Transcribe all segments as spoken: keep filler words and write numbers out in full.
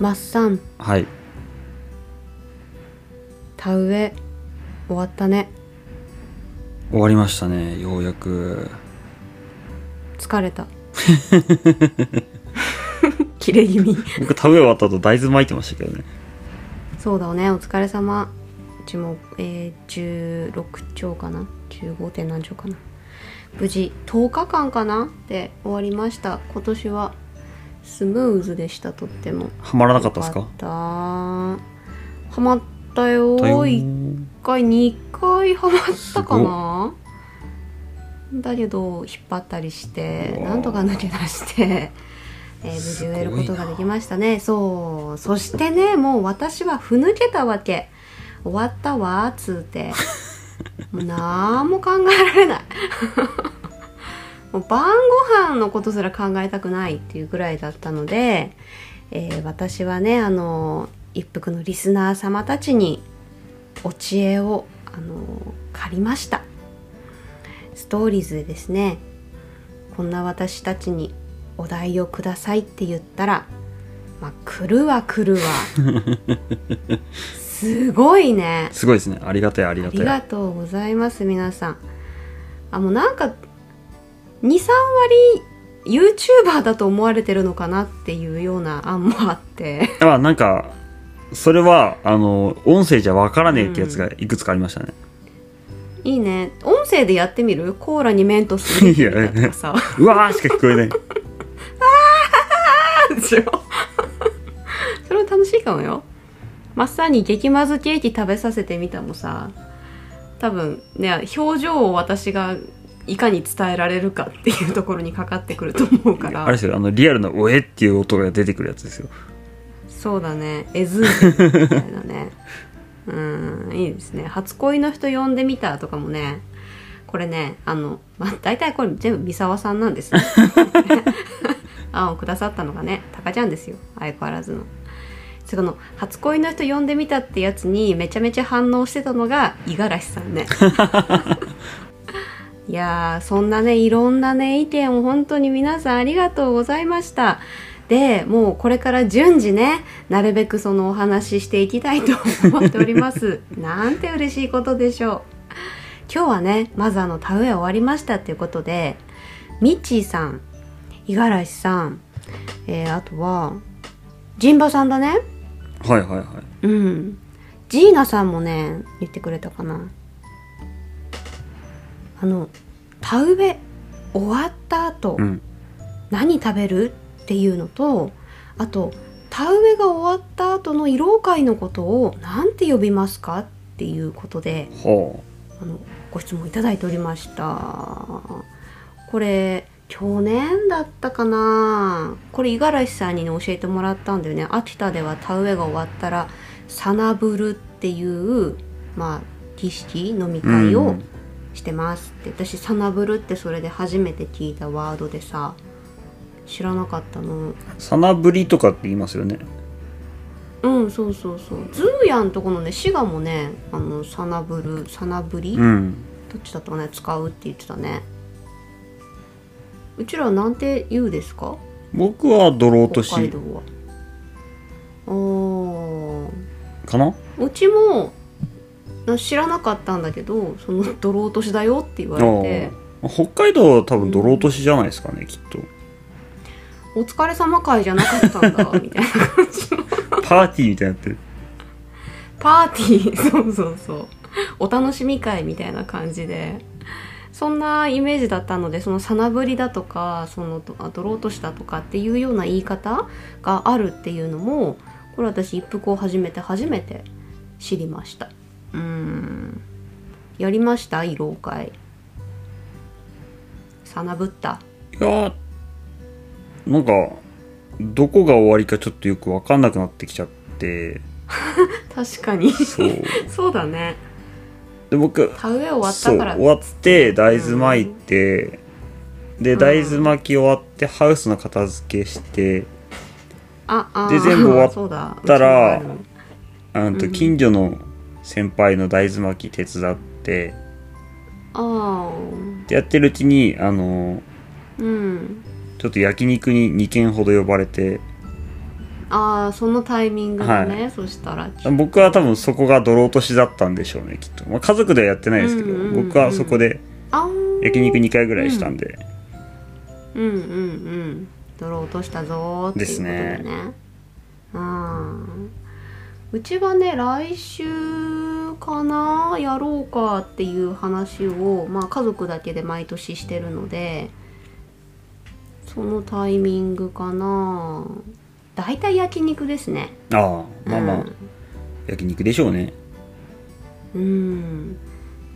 マッサン、はい、田植え終わったね。終わりましたね、ようやく。疲れた切れ気味僕田植え終わった後大豆巻いてましたけどね。そうだね、お疲れ様。うちも、えー、じゅうろくちょうかな じゅうご. 何丁かな、無事とおかかんかなで終わりました。今年はスムーズでした。とってもハマらなかったですか？ハマったよ。いっかいにかいハマったかな。だけど引っ張ったりしてなんとか抜け出して、えー、無事植えることができましたね。そう、そしてね、もう私はふぬけたわけ。終わったわーつーてもうなんも考えられないもう晩ご飯のことすら考えたくないっていうぐらいだったので、えー、私はね、あの一服のリスナー様たちにお知恵をあの借りました。ストーリーズでですね、こんな私たちにお題をくださいって言ったら、まあ、来るわ来るわすごいね。すごいですね。ありがたいありがたい。ありがとうございます皆さん。あ、もうなんか にさんわり YouTuber だと思われてるのかなっていうような案もあってあ、なんかそれはあの音声じゃわからねえってやつがいくつかありましたね、うん。いいね、音声でやってみる？コーラにメントスみたいなさうわーしか聞こえないあーでしょそれは楽しいかもよ。まさに激まずケーキ食べさせてみたもさ、多分ね、表情を私がいかに伝えられるかっていうところにかかってくると思うから、あれですよ、あのリアルなおえっていう音が出てくるやつですよ。そうだね、えずーみたいなねうん、いいですね。初恋の人呼んでみたとかもね、これね、あの、まあ、大体これ全部三沢さんなんですね案をくださったのがね、タカちゃんですよ、相変わらずの。その初恋の人呼んでみたってやつにめちゃめちゃ反応してたのが五十嵐さんねいやー、そんなね、いろんなね、意見を本当に皆さんありがとうございました。で、もうこれから順次ね、なるべくそのお話ししていきたいと思っておりますなんて嬉しいことでしょう。今日はね、まずあの田植え終わりましたっていうことで、ミッチーさん、五十嵐さん、えー、あとはジンバさんだね。はいはいはい、うん、ジーナさんもね言ってくれたかな。あの田植え終わった後、うん、何食べるっていうのと、あと田植えが終わった後の慰労会のことをなんて呼びますかっていうことで、はあ、あのご質問いただいておりました。これ去年だったかな、これ五十嵐さんに、ね、教えてもらったんだよね。秋田では田植えが終わったらサナブルっていう、まあ、儀式飲み会をしてますって、うん、私サナブルってそれで初めて聞いたワードでさ、知らなかったの。サナブリとかって言いますよね。うん、そうそうそう。ズーヤンとこのね、滋賀もね、あのサナブル、サナブリ、うん、どっちだったかね、使うって言ってたね。うちらはなんて言うですか？僕はドローとし。北海道は。ああ。かな？うちも知らなかったんだけど、そのドローとしだよって言われて。北海道は多分ドローとしじゃないですかね、うん、きっと。お疲れ様会じゃなかったんだみたいな感じのパーティーみたいになってる。パーティー、そうそうそう、お楽しみ会みたいな感じで、そんなイメージだったので、そのさなぶりだとか、そのドローとしたとかっていうような言い方があるっていうのも、これ私一服を始めて初めて知りました。うーん、やりました？慰労会さなぶった。いや、なんかどこが終わりかちょっとよく分かんなくなってきちゃって確かにそうそうだね。で、僕田植え終わったから、終わって大豆巻いて、うん、で大豆巻き終わってハウスの片付けして、うん、ああで全部終わったらああと近所の先輩の大豆巻き手伝って、うん、でやってるうちにあの、うん、ちょっと焼肉ににけんほど呼ばれてああ、そのタイミングでね、はい、そしたら僕は多分そこが泥落としだったんでしょうねきっと、まあ、家族ではやってないですけど、うんうんうん、僕はそこで焼肉にかいぐらいしたんで、うん、うんうんうん泥落としたぞーっていうことでね、ですね、うん、うちはね来週かなやろうかっていう話を、まあ、家族だけで毎年してるのでそのタイミングかな。だいたい焼肉ですね。ああ、まあまあ、うん、焼肉でしょうね。うん。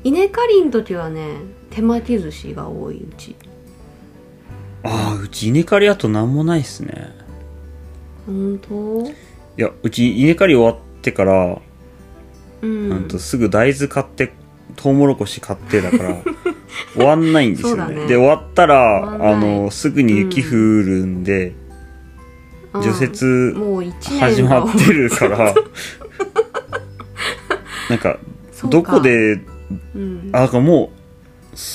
稲刈りの時はね、手巻き寿司が多いうち。ああ、うち稲刈りあとなんもないっすね。本当？いや、うち稲刈り終わってから、うん、なんとすぐ大豆買って、トウモロコシ買ってだから。終わんないんですよ ね, ねで終わったらあのすぐに雪降るんで、うん、除雪始まってるからなんかどこであなんかも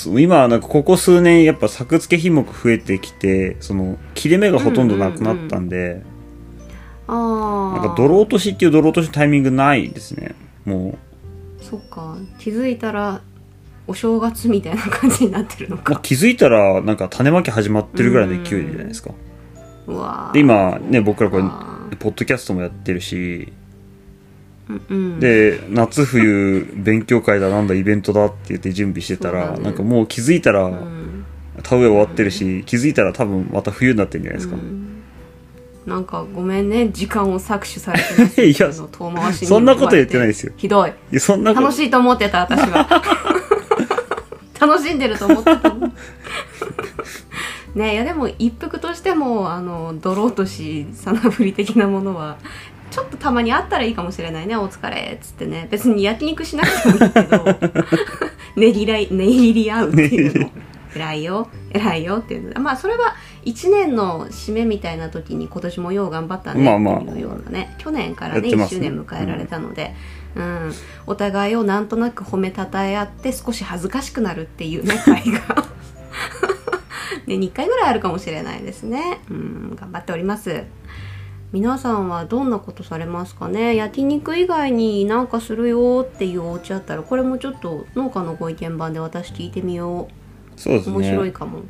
う今なんかここ数年やっぱ作付け品目増えてきてその切れ目がほとんどなくなったんで、うんうんうん、なんか泥落としっていう泥落としのタイミングないですねもう。そっか気づいたらお正月みたいな感じになってるのか、まあ、気づいたらなんか種まき始まってるぐらいの勢いじゃないですか。うわで今ね僕らこれポッドキャストもやってるし、うんうん、で夏冬勉強会だなんだイベントだって言って準備してたら、ね、なんかもう気づいたら、うん、田植え終わってるし、うん、気づいたら多分また冬になってるんじゃないですか、うん、なんかごめんね時間を搾取されてますいや遠回しにそんなこと言ってないですよひど い, いそんな楽しいと思ってた私は楽しんでると思ってたね。いやでも一服としてもあの泥落としさなぶり的なものはちょっとたまにあったらいいかもしれないね。お疲れっつってね別に焼肉しなくてもいいけどねぎらいねぎり合うっていうの偉いよ偉いよっていうのでまあそれはいちねんの締めみたいな時に今年もよう頑張ったねっていうようなね、まあまあ、去年からねいっしゅうねん迎えられたので、うんうん、お互いをなんとなく褒めたたえ合って少し恥ずかしくなるっていうね会がでにかいぐらいあるかもしれないですね、うん、頑張っております。皆さんはどんなことされますかね。焼肉以外になんかするよっていうお家あったらこれもちょっと農家のご意見番で私聞いてみよう。そうですね面白いかも。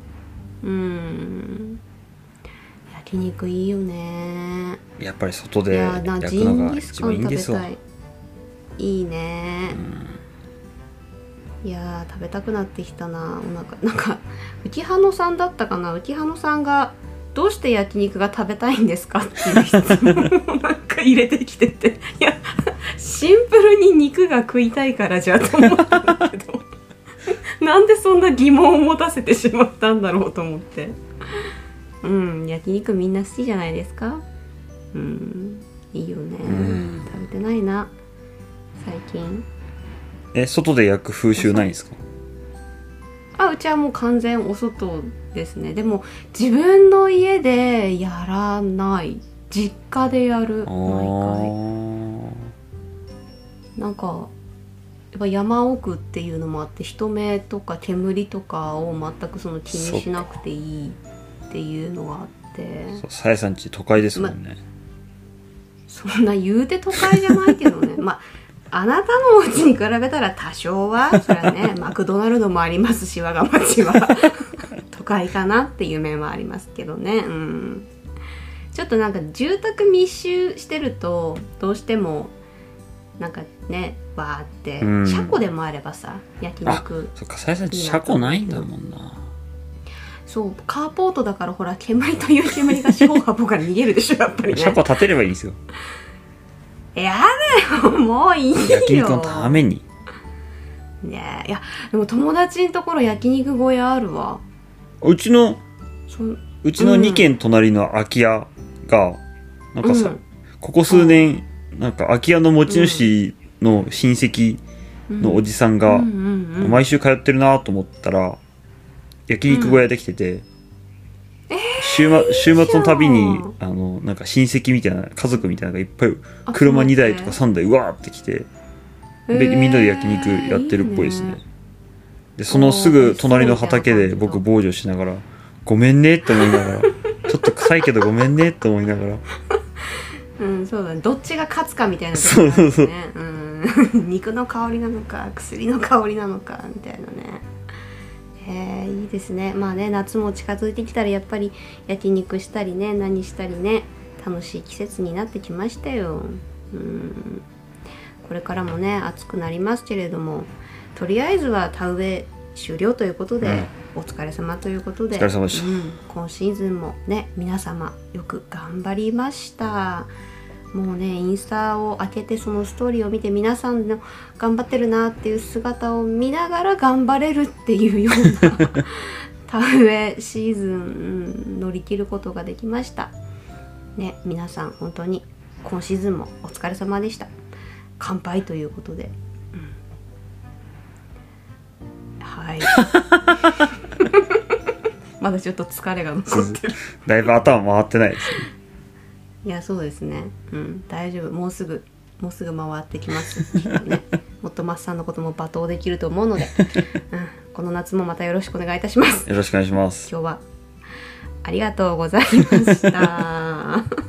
うん焼肉いいよねやっぱり外で焼くのが一番いいんですわ。いいね、うん、いや食べたくなってきたな。お腹なんか浮羽野さんだったかな浮羽野さんがどうして焼肉が食べたいんですかっていう質問をなんか入れてきてていやシンプルに肉が食いたいからじゃと思ったんだけどなんでそんな疑問を持たせてしまったんだろうと思ってうん焼肉みんな好きじゃないですか。うんいいよね食べてないな最近。え外で焼く風習ないんですか。あうちはもう完全お外ですね。でも自分の家でやらない実家でやる毎回。なんかやっぱ山奥っていうのもあって人目とか煙とかを全くその気にしなくていいっていうのがあってさやさんち都会ですもんね、ま、そんな言うて都会じゃないけどねまああなたのお家に比べたら多少はそれはねマクドナルドもありますし我が町は都会かなっていう面はありますけどね、うん、ちょっとなんか住宅密集してるとどうしてもなんかねわーって、うん、車庫でもあればさ焼肉。あそっかさやさん車庫ないんだもんな。そうカーポートだからほら煙という煙が四方八方から逃げるでしょやっぱりね車庫建てればいいんですよ。やだよもういいよ焼肉のためにねえ。いやでも友達のところ焼肉小屋あるわ。うちのうちのにけん隣の空き家がなんかさ、うん、ここ数年なんか空き家の持ち主の親戚のおじさんが毎週通ってるなと思ったら焼肉小屋できてて、うんえー、週, 末週末のたびにあのなんか親戚みたいな家族みたいなのがいっぱい車にだいとかさんだい う, うわーって来て、えー、でみんなで焼肉やってるっぽいです ね, いいね。でそのすぐ隣の畑で僕防除しながらごめんねって思いながらちょっと臭いけどごめんねって思いながらうん、そうだね。どっちが勝つかみたいなところがあるよね。うん、肉の香りなのか薬の香りなのかみたいなね。えー、いいですね。まあね、夏も近づいてきたらやっぱり焼肉したりね、何したりね、楽しい季節になってきましたよ。うん、これからもね暑くなりますけれども、とりあえずは田植え終了ということで、うん、お疲れ様ということで、お疲れ様でした。うん、今シーズンもね皆様よく頑張りました。もうねインスタを開けてそのストーリーを見て皆さんの頑張ってるなっていう姿を見ながら頑張れるっていうような田植えシーズン、うん、乗り切ることができました。ね、皆さん本当に今シーズンもお疲れ様でした。乾杯ということで。はい、まだちょっと疲れが残ってるだいぶ頭回ってないですね。いやそうですね、うん、大丈夫、もうすぐもうすぐ回ってきます、ね、もっとマッサンのことも罵倒できると思うので、うん、この夏もまたよろしくお願いいたします。よろしくお願いします。今日はありがとうございました。